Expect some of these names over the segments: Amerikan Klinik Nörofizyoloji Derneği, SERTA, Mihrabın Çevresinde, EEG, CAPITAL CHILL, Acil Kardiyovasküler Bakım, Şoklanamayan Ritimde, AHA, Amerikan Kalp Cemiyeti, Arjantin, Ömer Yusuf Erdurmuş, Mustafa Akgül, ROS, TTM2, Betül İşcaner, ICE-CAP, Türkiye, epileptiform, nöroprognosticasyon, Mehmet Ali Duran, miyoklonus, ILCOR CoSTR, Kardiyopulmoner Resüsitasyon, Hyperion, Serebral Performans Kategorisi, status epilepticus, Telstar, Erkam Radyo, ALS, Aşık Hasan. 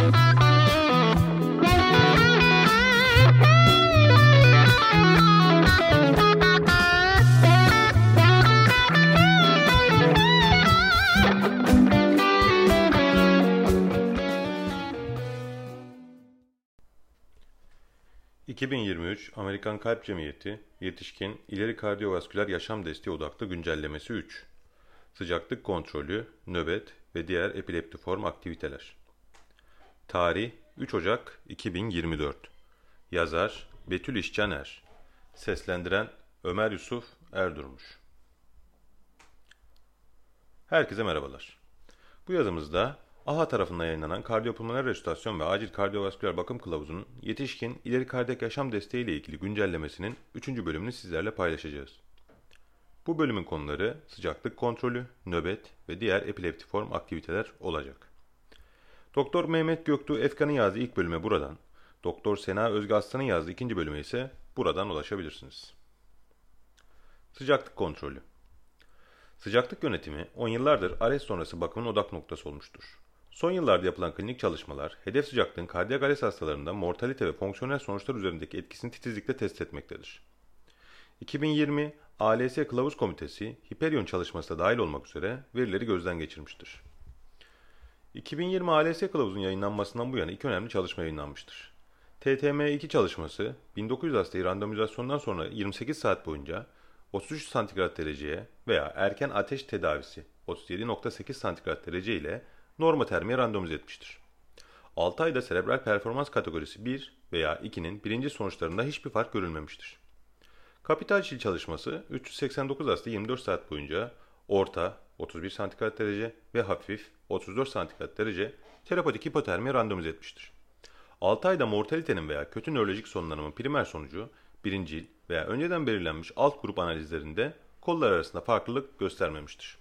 2023 Amerikan Kalp Cemiyeti Yetişkin İleri Kardiyovasküler Yaşam Desteği Odaklı Güncellemesi 3. Sıcaklık kontrolü, nöbet ve diğer epileptiform aktiviteler. Tarih 3 Ocak 2024. Yazar Betül İşcaner. Seslendiren Ömer Yusuf Erdurmuş. Herkese merhabalar. Bu yazımızda AHA tarafından yayınlanan Kardiyopulmoner Resüsitasyon ve Acil Kardiyovasküler Bakım Kılavuzu'nun yetişkin ileri kardiyak yaşam desteği ile ilgili güncellemesinin 3. bölümünü sizlerle paylaşacağız. Bu bölümün konuları sıcaklık kontrolü, nöbet ve diğer epileptiform aktiviteler olacak. Doktor Mehmet Göktuğ Efkan'ın yazdığı ilk bölüme buradan, Doktor Sena Özge Aslan'ın yazdığı ikinci bölüme ise buradan ulaşabilirsiniz. Sıcaklık kontrolü. Sıcaklık yönetimi 10 yıllardır ALS sonrası bakımın odak noktası olmuştur. Son yıllarda yapılan klinik çalışmalar, hedef sıcaklığın kardiyak ALS hastalarında mortalite ve fonksiyonel sonuçlar üzerindeki etkisini titizlikle test etmektedir. 2020 ALS Kılavuz Komitesi, Hyperion çalışması da dahil olmak üzere verileri gözden geçirmiştir. 2020 ALS Kılavuz'un yayınlanmasından bu yana iki önemli çalışma yayınlanmıştır. TTM2 çalışması, 1900 hastayı randomizasyondan sonra 28 saat boyunca 33 santigrat dereceye veya erken ateş tedavisi 37.8 santigrat derece ile normotermiye randomize etmiştir. 6 ayda Serebral Performans Kategorisi 1 veya 2'nin birinci sonuçlarında hiçbir fark görülmemiştir. CAPITAL CHILL çalışması 389 hasta 24 saat boyunca orta 31 santigrat derece ve hafif 34 santigrat derece terapotik hipotermiye randomize etmiştir. 6 ayda mortalitenin veya kötü nörolojik sonlanımın primer sonucu birincil veya önceden belirlenmiş alt grup analizlerinde kollar arasında farklılık göstermemiştir.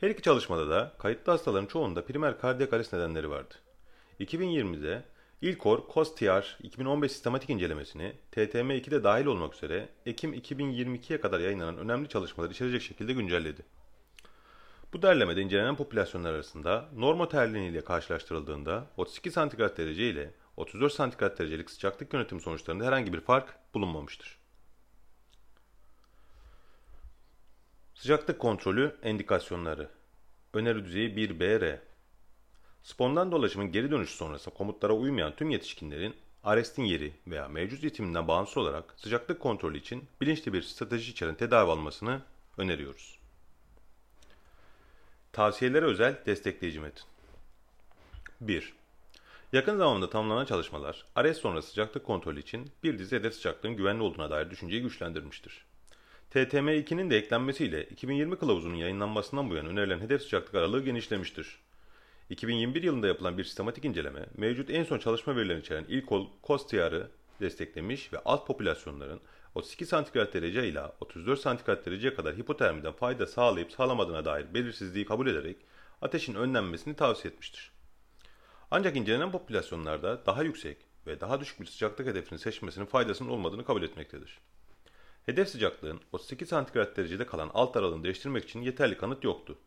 Her iki çalışmada da kayıtlı hastaların çoğunda primer kardiyak ALS nedenleri vardı. 2020'de ILCOR CoSTR 2015 sistematik incelemesini TTM2'de dahil olmak üzere Ekim 2022'ye kadar yayınlanan önemli çalışmaları içerecek şekilde güncelledi. Bu derlemede incelenen popülasyonlar arasında normoterlin ile karşılaştırıldığında 32 santigrat derece ile 34 santigrat derecelik sıcaklık yönetimi sonuçlarında herhangi bir fark bulunmamıştır. Sıcaklık kontrolü endikasyonları. Öneri düzeyi 1BR. Spondan dolaşımın geri dönüşü sonrası komutlara uymayan tüm yetişkinlerin ALS'in yeri veya mevcut yetiminden bağımsız olarak sıcaklık kontrolü için bilinçli bir strateji içeren tedavi almasını öneriyoruz. Tavsiyelere özel destekleyici metin. 1. Yakın zamanda tamamlanan çalışmalar, ALS sonrası sıcaklık kontrolü için bir dizi hedef sıcaklığın güvenli olduğuna dair düşünceyi güçlendirmiştir. TTM2'nin de eklenmesiyle 2020 kılavuzunun yayınlanmasından bu yana önerilen hedef sıcaklık aralığı genişlemiştir. 2021 yılında yapılan bir sistematik inceleme, mevcut en son çalışma verilerini içeren ILCOR CoSTR'ı desteklemiş ve alt popülasyonların 32 santigrat derece ile 34 santigrat dereceye kadar hipotermiden fayda sağlayıp sağlamadığına dair belirsizliği kabul ederek ateşin önlenmesini tavsiye etmiştir. Ancak incelenen popülasyonlarda daha yüksek ve daha düşük bir sıcaklık hedefini seçmesinin faydasının olmadığını kabul etmektedir. Hedef sıcaklığın 32 santigrat derecede kalan alt aralığını değiştirmek için yeterli kanıt yoktu.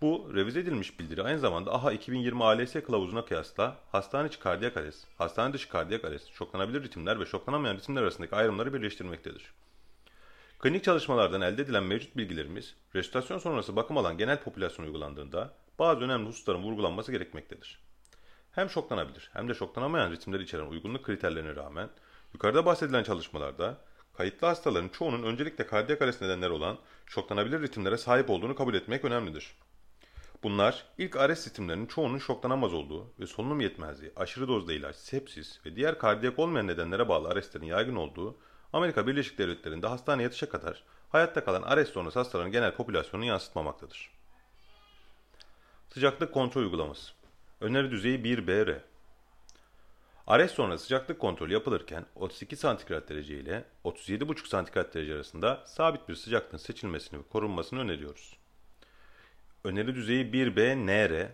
Bu revize edilmiş bildiri aynı zamanda AHA 2020 ALS kılavuzuna kıyasla hastane içi kardiyak ALS, hastane dışı kardiyak ALS, şoklanabilir ritimler ve şoklanamayan ritimler arasındaki ayrımları birleştirmektedir. Klinik çalışmalardan elde edilen mevcut bilgilerimiz, resüsitasyon sonrası bakım alan genel popülasyona uygulandığında bazı önemli hususların vurgulanması gerekmektedir. Hem şoklanabilir hem de şoklanamayan ritimleri içeren uygunluk kriterlerine rağmen yukarıda bahsedilen çalışmalarda kayıtlı hastaların çoğunun öncelikle kardiyak ALS nedenleri olan şoklanabilir ritimlere sahip olduğunu kabul etmek önemlidir. Bunlar ilk ALS ritimlerinin çoğunun şoklanamaz olduğu ve solunum yetmezliği, aşırı dozda ilaç, sepsis ve diğer kardiyak olmayan nedenlere bağlı ALS'lerin yaygın olduğu Amerika Birleşik Devletleri'nde hastaneye yatışa kadar hayatta kalan ALS sonrası hastaların genel popülasyonunu yansıtmamaktadır. Sıcaklık kontrol uygulaması. Öneri düzeyi 1BR. ALS sonrası sıcaklık kontrolü yapılırken 32 santigrat derece ile 37,5 santigrat derece arasında sabit bir sıcaklığın seçilmesini ve korunmasını öneriyoruz. Öneri düzeyi 1BNR.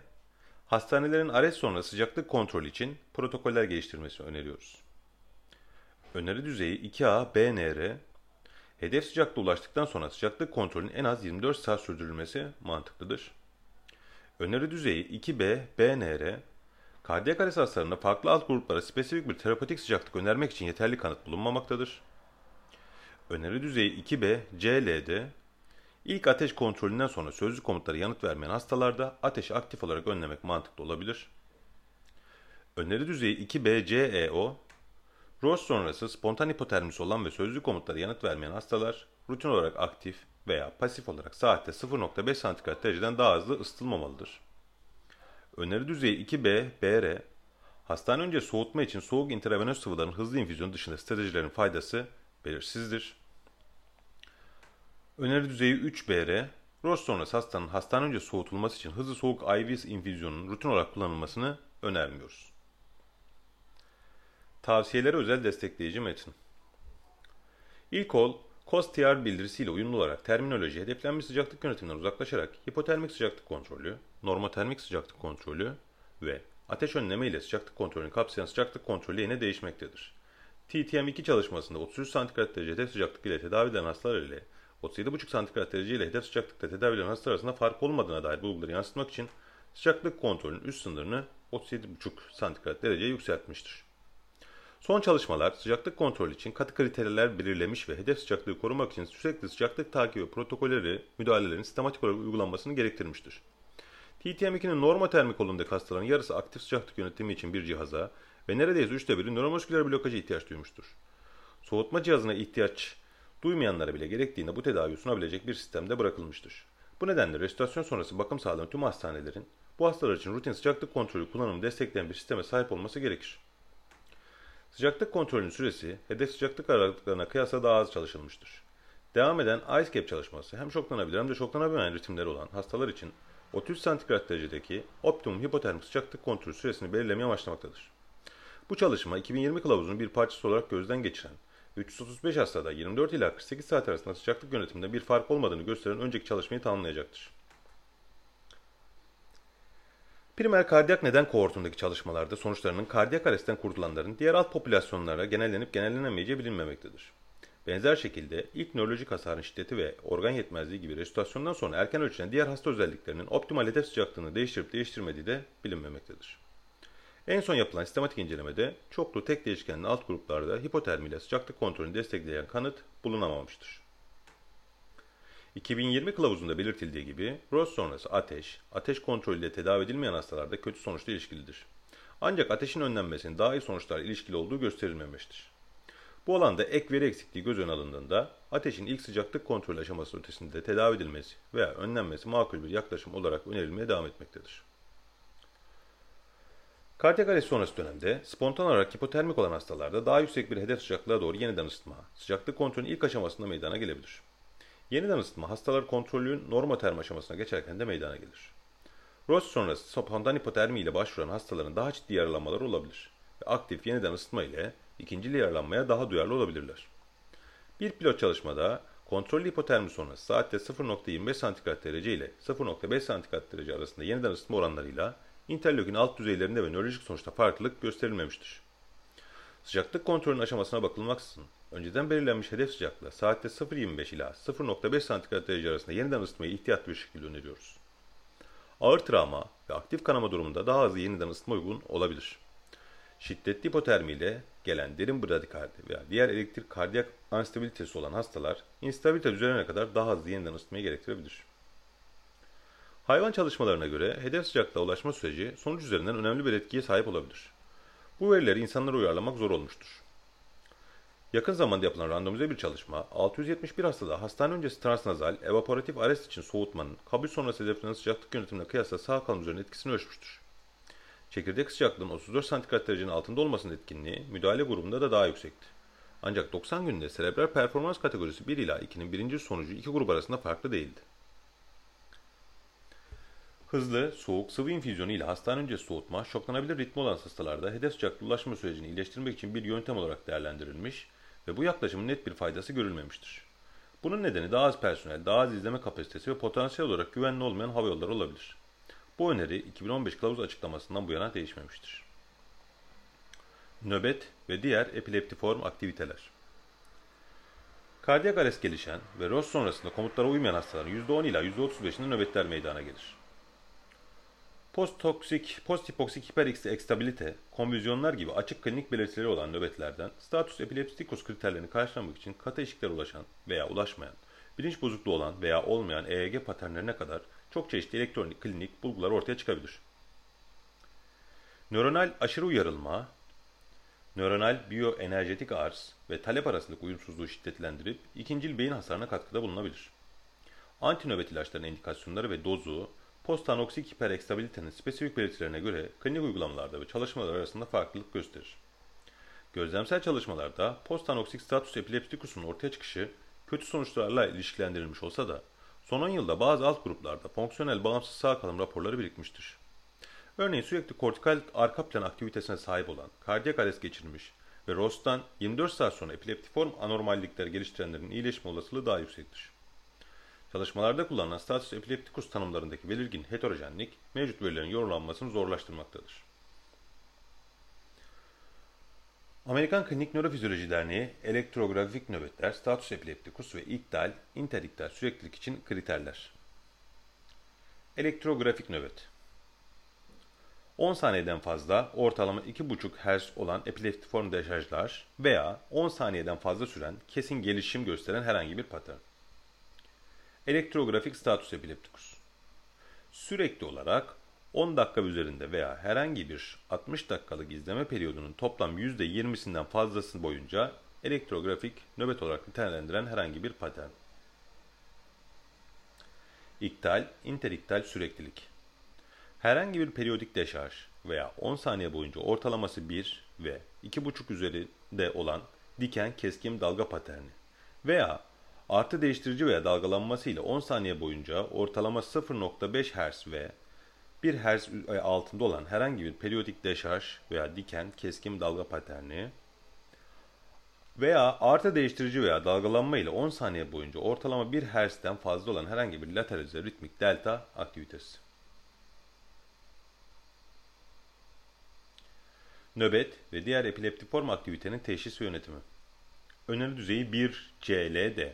Hastanelerin ALS sonrası sıcaklık kontrolü için protokoller geliştirmesini öneriyoruz. Öneri düzeyi 2ABNR. Hedef sıcaklığa ulaştıktan sonra sıcaklık kontrolünün en az 24 saat sürdürülmesi mantıklıdır. Öneri düzeyi 2B-BNR, Kardiyak ALS hastalarına farklı alt gruplara spesifik bir terapötik sıcaklık önermek için yeterli kanıt bulunmamaktadır. Öneri düzeyi 2B, CL'de ilk ateş kontrolünden sonra sözlü komutlara yanıt vermeyen hastalarda ateşi aktif olarak önlemek mantıklı olabilir. Öneri düzeyi 2B, CEO, ROS sonrası spontan hipotermisi olan ve sözlü komutlara yanıt vermeyen hastalar rutin olarak aktif veya pasif olarak saatte 0.5 santigrat dereceden daha hızlı ısıtılmamalıdır. Öneri düzeyi 2B, BR, hastane önce soğutma için soğuk intravenöz sıvıların hızlı infüzyonu dışında stratejilerin faydası belirsizdir. Öneri düzeyi 3BR, ROS sonrası hastanın hastane önce soğutulması için hızlı soğuk IV infüzyonunun rutin olarak kullanılmasını önermiyoruz. Tavsiyelere özel destekleyici metin. ILCOR CoSTR bildirisiyle uyumlu olarak terminoloji hedeflenmiş sıcaklık yönetiminden uzaklaşarak hipotermik sıcaklık kontrolü, normotermik sıcaklık kontrolü ve ateş önleme ile sıcaklık kontrolünü kapsayan sıcaklık kontrolü yine değişmektedir. TTM2 çalışmasında 33 santigrat derecede sıcaklık ile tedavi edilen hastalar ile 37,5 santigrat derece ile hedef sıcaklıkta tedavi edilen hastalar arasında fark olmadığına dair bulguları yansıtmak için sıcaklık kontrolünün üst sınırını 37,5 santigrat dereceye yükseltmiştir. Son çalışmalar sıcaklık kontrolü için katı kriterler belirlemiş ve hedef sıcaklığı korumak için sürekli sıcaklık takibi ve protokolleri müdahalelerin sistematik olarak uygulanmasını gerektirmiştir. TTM2'nin normotermik olumdaki hastaların yarısı aktif sıcaklık yönetimi için bir cihaza ve neredeyse 3'te 1'i nöromusküler blokaja ihtiyaç duymuştur. Soğutma cihazına ihtiyaç duymayanlara bile gerektiğinde bu tedaviyi sunabilecek bir sistemde bırakılmıştır. Bu nedenle resüsitasyon sonrası bakım sağlayan tüm hastanelerin bu hastalar için rutin sıcaklık kontrolü kullanımını destekleyen bir sisteme sahip olması gerekir. Sıcaklık kontrolünün süresi hedef sıcaklık aralıklarına kıyasla daha az çalışılmıştır. Devam eden ICE-CAP çalışması hem şoklanabilir hem de şoklanamayan ritimleri olan hastalar için 30 santigrat derecedeki optimum hipotermik sıcaklık kontrolü süresini belirlemeye amaçlamaktadır. Bu çalışma 2020 kılavuzunun bir parçası olarak gözden geçiren 335 hastada 24 ila 48 saat arasında sıcaklık yönetiminde bir fark olmadığını gösteren önceki çalışmayı tamamlayacaktır. Primer kardiyak neden kohortundaki çalışmalarda sonuçlarının kardiyak ALS'ten kurtulanların diğer alt popülasyonlara genellenip genellenemeyeceği bilinmemektedir. Benzer şekilde ilk nörolojik hasarın şiddeti ve organ yetmezliği gibi resüsitasyondan sonra erken ölçülen diğer hasta özelliklerinin optimal hedef sıcaklığını değiştirip değiştirmediği de bilinmemektedir. En son yapılan sistematik incelemede çoklu tek değişkenli alt gruplarda hipotermi ile sıcaklık kontrolünü destekleyen kanıt bulunamamıştır. 2020 kılavuzunda belirtildiği gibi ROS sonrası ateş, ateş kontrolüyle tedavi edilmeyen hastalarda kötü sonuçla ilişkilidir. Ancak ateşin önlenmesinin daha iyi sonuçlarla ilişkili olduğu gösterilmemiştir. Bu alanda ek veri eksikliği göz önüne alındığında ateşin ilk sıcaklık kontrolü aşaması ötesinde tedavi edilmesi veya önlenmesi makul bir yaklaşım olarak önerilmeye devam etmektedir. Kardiyak ALS sonrası dönemde spontan olarak hipotermik olan hastalarda daha yüksek bir hedef sıcaklığa doğru yeniden ısıtma, sıcaklık kontrolünün ilk aşamasında meydana gelebilir. Yeniden ısıtma hastalar kontrolünün normoterm aşamasına geçerken de meydana gelir. ROS sonrası spontan hipotermi ile başvuran hastaların daha ciddi yaralanmaları olabilir ve aktif yeniden ısıtma ile ikincil yaralanmaya daha duyarlı olabilirler. Bir pilot çalışmada kontrollü hipotermi sonrası saatte 0.25 santigrat derece ile 0.5 santigrat derece arasında yeniden ısıtma oranlarıyla interleukin alt düzeylerinde ve nörolojik sonuçta farklılık gösterilmemiştir. Sıcaklık kontrolünün aşamasına bakılmaksızın, önceden belirlenmiş hedef sıcaklığı saatte 0.25 ila 0.5 santigrat derece arasında yeniden ısıtmayı ihtiyatlı bir şekilde öneriyoruz. Ağır travma ve aktif kanama durumunda daha hızlı yeniden ısıtma uygun olabilir. Şiddetli hipotermi ile gelen derin bradikardi veya diğer elektrik kardiyak anstabilitesi olan hastalar, instabilite düzelene kadar daha hızlı yeniden ısıtmayı gerektirebilir. Hayvan çalışmalarına göre hedef sıcaklığa ulaşma süreci sonuç üzerinden önemli bir etkiye sahip olabilir. Bu verileri insanlara uyarlamak zor olmuştur. Yakın zamanda yapılan randomize bir çalışma, 671 hastada hastane öncesi transnazal evaporatif ALS için soğutmanın kabul sonrası hedeflenen sıcaklık yönetimine kıyasla sağ kalem üzerine etkisini ölçmüştür. Çekirdek sıcaklığının 34 santigrat derecenin altında olmasının etkinliği müdahale grubunda da daha yüksekti. Ancak 90 günde Serebral Performans Kategorisi 1 ila 2'nin birinci sonucu iki grup arasında farklı değildi. Hızlı, soğuk, sıvı infüzyonu ile hastane öncesi soğutma, şoklanabilir ritmi olan hastalarda hedef sıcaklığa ulaşma sürecini iyileştirmek için bir yöntem olarak değerlendirilmiş ve bu yaklaşımın net bir faydası görülmemiştir. Bunun nedeni daha az personel, daha az izleme kapasitesi ve potansiyel olarak güvenli olmayan havayolları olabilir. Bu öneri 2015 kılavuz açıklamasından bu yana değişmemiştir. Nöbet ve diğer epileptiform aktiviteler. Kardiyak ALS gelişen ve ROS sonrasında komutlara uymayan hastaların %10 ila %35'inde nöbetler meydana gelir. post-hipoksik hiperekstabilite, konvulsiyonlar gibi açık klinik belirtileri olan nöbetlerden status epilepticus kriterlerini karşılamak için katı eşiklere ulaşan veya ulaşmayan, bilinç bozukluğu olan veya olmayan EEG paternlerine kadar çok çeşitli elektronik klinik bulgular ortaya çıkabilir. Nöronal aşırı uyarılma, nöronal biyoenerjetik arz ve talep arasındaki uyumsuzluğu şiddetlendirip ikincil beyin hasarına katkıda bulunabilir. Antinöbet ilaçlarının indikasyonları ve dozu, postanoksik hiperekstabilitenin spesifik belirtilerine göre klinik uygulamalarda ve çalışmalar arasında farklılık gösterir. Gözlemsel çalışmalarda postanoksik status epileptikusunun ortaya çıkışı kötü sonuçlarla ilişkilendirilmiş olsa da, son 10 yılda bazı alt gruplarda fonksiyonel bağımsız sağ kalım raporları birikmiştir. Örneğin sürekli kortikal arka plan aktivitesine sahip olan, kardiyak arrest geçirmiş ve ROS'tan 24 saat sonra epileptiform anormallikler geliştirenlerin iyileşme olasılığı daha yüksektir. Çalışmalarda kullanılan status epilepticus tanımlarındaki belirgin heterojenlik mevcut verilerin yorumlanmasını zorlaştırmaktadır. Amerikan Klinik Nörofizyoloji Derneği, elektrografik nöbetler, status epilepticus ve iktal, interiktal süreklilik için kriterler. Elektrografik nöbet 10 saniyeden fazla ortalama 2,5 Hz olan epileptiform deşarjlar veya 10 saniyeden fazla süren kesin gelişim gösteren herhangi bir patern. Elektrografik status epilepticus sürekli olarak 10 dakika üzerinde veya herhangi bir 60 dakikalık izleme periyodunun toplam %20'sinden fazlası boyunca elektrografik nöbet olarak nitelendiren herhangi bir patern. İktal, interiktal süreklilik herhangi bir periyodik deşarj veya 10 saniye boyunca ortalaması 1 ve 2,5 üzerinde olan diken keskin dalga paterni veya artı değiştirici veya dalgalanması ile 10 saniye boyunca ortalama 0,5 Hz ve 1 Hz altında olan herhangi bir periyodik deşarj veya diken keskin dalga paterni veya artı değiştirici veya dalgalanma ile 10 saniye boyunca ortalama 1 Hz'den fazla olan herhangi bir lateralize ritmik delta aktivitesi. Nöbet ve diğer epileptiform aktivitenin teşhis ve yönetimi. Öneri düzeyi 1 CLD.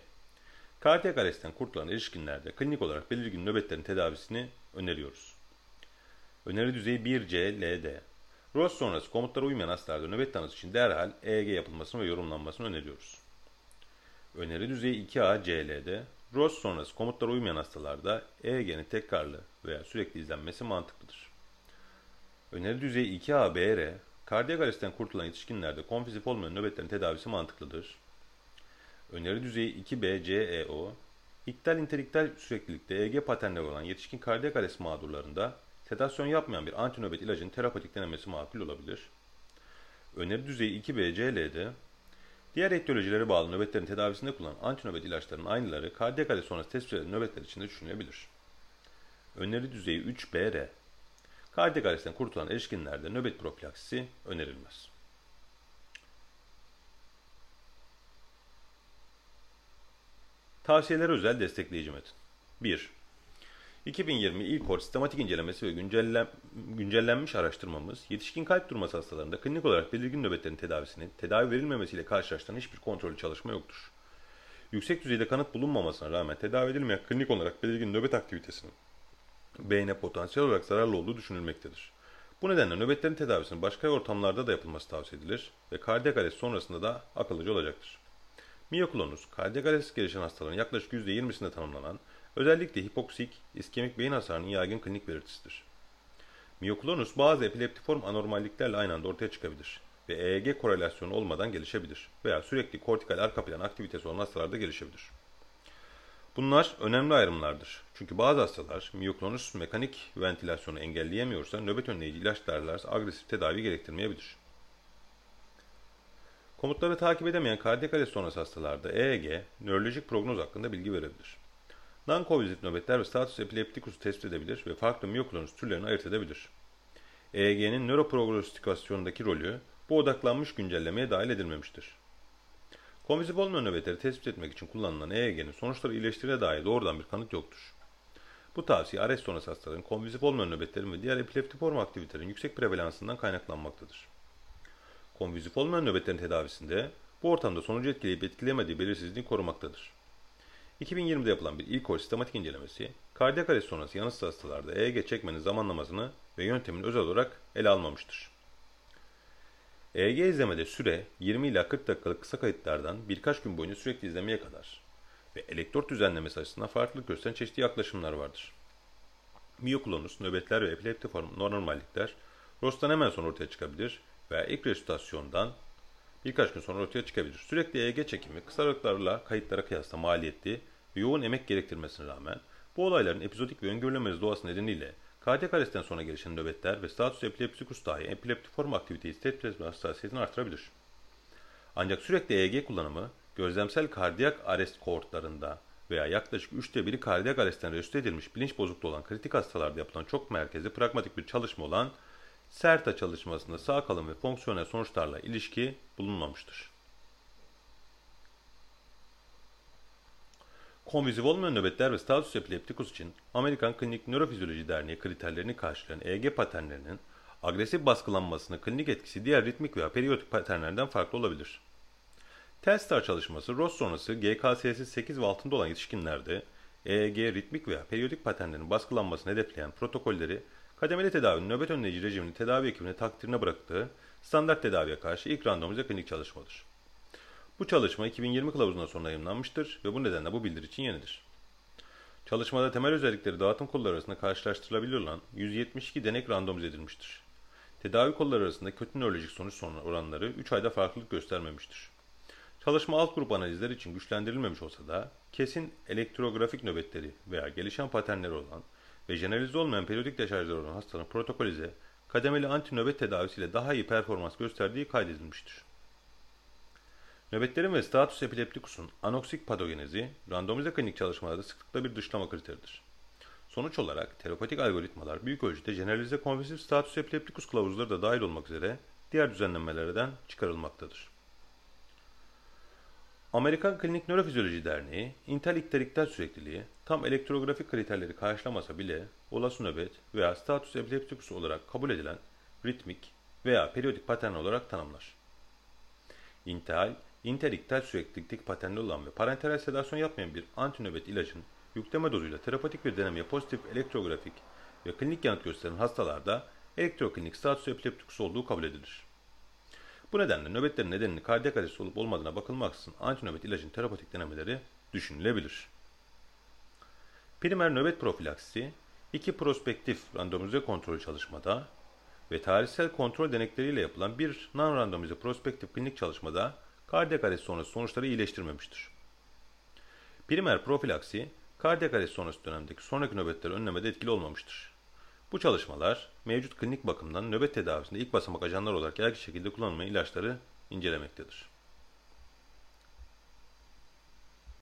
Kardiyak arrestten kurtulan erişkinlerde klinik olarak belirgin nöbetlerin tedavisini öneriyoruz. Öneri düzeyi 1 CLD. ROS sonrası komutlara uymayan hastalarda nöbet tanısı için derhal EEG yapılmasını ve yorumlanmasını öneriyoruz. Öneri düzeyi 2A CLD. ROS sonrası komutlara uymayan hastalarda EEG'nin tekrarlı veya sürekli izlenmesi mantıklıdır. Öneri düzeyi 2A BR. Kardiyak arrestten kurtulan yetişkinlerde konfüzif olmayan nöbetlerin tedavisi mantıklıdır. Öneri düzeyi 2BCEO, iktal interiktal süreklilikte EEG paternleri olan yetişkin kardiyak arrest mağdurlarında sedasyon yapmayan bir antinöbet ilacın terapötik denemesi makul olabilir. Öneri düzeyi 2BCL'de, diğer etiyolojilere bağlı nöbetlerin tedavisinde kullanılan antinöbet ilaçlarının aynıları kardiyak arrest sonrası tespit edilen nöbetler için de düşünülebilir. Öneri düzeyi 3BR, kardiyak arrestten kurtulan erişkinlerde nöbet profilaksisi önerilmez. Tavsiyelere özel destekleyici metin. 1. 2020 ILCOR sistematik incelemesi ve güncellenmiş araştırmamız, yetişkin kalp durması hastalarında klinik olarak belirgin nöbetlerin tedavisinin tedavi verilmemesiyle karşılaştıran hiçbir kontrollü çalışma yoktur. Yüksek düzeyde kanıt bulunmamasına rağmen tedavi edilmeyen klinik olarak belirgin nöbet aktivitesinin beyne potansiyel olarak zararlı olduğu düşünülmektedir. Bu nedenle nöbetlerin tedavisinin başka ortamlarda da yapılması tavsiye edilir ve kardiyak arrest sonrasında da akıllıca olacaktır. Miyoklonus, kardiyak arrest gelişen hastaların yaklaşık %20'sinde tanımlanan, özellikle hipoksik, iskemik beyin hasarının yaygın klinik belirtisidir. Miyoklonus bazı epileptiform anormalliklerle aynı anda ortaya çıkabilir ve EEG korelasyonu olmadan gelişebilir veya sürekli kortikal arka plan aktivitesi olan hastalarda gelişebilir. Bunlar önemli ayrımlardır. Çünkü bazı hastalar miyoklonus mekanik ventilasyonu engelleyemiyorsa nöbet önleyici ilaçlarla agresif tedavi gerektirmeyebilir. Komutları takip edemeyen kardiyak arrest sonrası hastalarda EEG, nörolojik prognoz hakkında bilgi verebilir. Non-konvulsif nöbetler ve status epileptikus'u tespit edebilir ve farklı miyoklonus türlerini ayırt edebilir. EEG'nin nöroprognosticasyondaki rolü bu odaklanmış güncellemeye dahil edilmemiştir. Konvulsif olmayan nöbetleri tespit etmek için kullanılan EEG'nin sonuçları iyileştirine dair doğrudan bir kanıt yoktur. Bu tavsiye arrest sonrası hastaların konvulsif olmayan nöbetlerin ve diğer epileptiform aktivitelerin yüksek prevalansından kaynaklanmaktadır. Konvulsif olmayan nöbetlerin tedavisinde bu ortamda sonucu etkileyip etkilemediği belirsizliği korumaktadır. 2020'de yapılan bir ILCOR sistematik incelemesi, kardiyak arrest sonrası yanıtsız hastalarda EEG çekmenin zamanlamasını ve yöntemini özel olarak ele almamıştır. EEG izlemede süre 20 ila 40 dakikalık kısa kayıtlardan birkaç gün boyunca sürekli izlemeye kadar ve elektrot düzenlemesi açısından farklılık gösteren çeşitli yaklaşımlar vardır. Miyoklonus, nöbetler ve epileptik normallikler ROS'tan hemen sonra ortaya çıkabilir veya ilk resüsitasyondan birkaç gün sonra ortaya çıkabilir. Sürekli EEG çekimi kısa aralıklarla kayıtlara kıyasla maliyetli ve yoğun emek gerektirmesine rağmen bu olayların epizodik ve öngörülemez doğası nedeniyle kardiyak arrestten sonra gelişen nöbetler ve status epileptikus dahi epileptiform aktiviteyi tetrazma hassasiyetini artırabilir. Ancak sürekli EEG kullanımı gözlemsel kardiyak arrest kohortlarında veya yaklaşık 3'te 1'i kardiyak arrestten resüsite edilmiş bilinç bozukluğu olan kritik hastalarda yapılan çok merkezli pragmatik bir çalışma olan SERTA çalışmasında sağ kalım ve fonksiyonel sonuçlarla ilişki bulunmamıştır. Konvizif olmayan nöbetler ve status epileptikus için Amerikan Klinik Nörofizyoloji Derneği kriterlerini karşılayan EEG paternlerinin agresif baskılanmasının klinik etkisi diğer ritmik veya periyodik paternlerden farklı olabilir. Telstar çalışması ROS sonrası GKS'si 8 ve altında olan yetişkinlerde EEG ritmik veya periyodik paternlerin baskılanmasını hedefleyen protokolleri kademeli tedavinin nöbet önleyici rejimini tedavi ekibine takdirine bıraktığı standart tedaviye karşı ilk randomize klinik çalışmadır. Bu çalışma 2020 kılavuzundan sonra yayımlanmıştır ve bu nedenle bu bildiri için yenidir. Çalışmada temel özellikleri dağıtım kolları arasında karşılaştırılabilir olan 172 denek randomize edilmiştir. Tedavi kolları arasında kötü nörolojik sonuç oranları 3 ayda farklılık göstermemiştir. Çalışma alt grup analizleri için güçlendirilmemiş olsa da kesin elektrografik nöbetleri veya gelişen paternleri olan ve jeneralize olmayan periyodik deşarjları olan hastaların protokolize kademeli antinöbet tedavisiyle daha iyi performans gösterdiği kaydedilmiştir. Nöbetlerin ve status epileptikusun anoksik patogenezi randomize klinik çalışmalarda sıklıkla bir dışlama kriteridir. Sonuç olarak terapatik algoritmalar büyük ölçüde jeneralize konvulsif status epileptikus kılavuzları da dahil olmak üzere diğer düzenlemelerden çıkarılmaktadır. Amerikan Klinik Nörofizyoloji Derneği, intelikteriktal sürekliliği tam elektrografik kriterleri karşılamasa bile olası nöbet veya status epileptikus olarak kabul edilen ritmik veya periyodik patern olarak tanımlar. İntihal, inteliktal süreklilik paterni olan ve parenteral sedasyon yapmayan bir antinöbet ilacın yükleme dozuyla terapatik bir denemeye pozitif elektrografik ve klinik yanıt gösteren hastalarda elektroklinik status epileptikus olduğu kabul edilir. Bu nedenle nöbetlerin nedenini kardiyak arrest olup olmadığına bakılmaksızın antinöbet ilacın terapatik denemeleri düşünülebilir. Primer nöbet profilaksisi, 2 prospektif randomize kontrol çalışmada ve tarihsel kontrol denekleriyle yapılan bir non-randomize prospektif klinik çalışmada kardiyak arrest sonrası sonuçları iyileştirmemiştir. Primer profilaksi, kardiyak arrest sonrası dönemdeki sonraki nöbetleri önlemede etkili olmamıştır. Bu çalışmalar mevcut klinik bakımdan nöbet tedavisinde ilk basamak ajanlar olarak yaygın şekilde kullanılmayan ilaçları incelemektedir.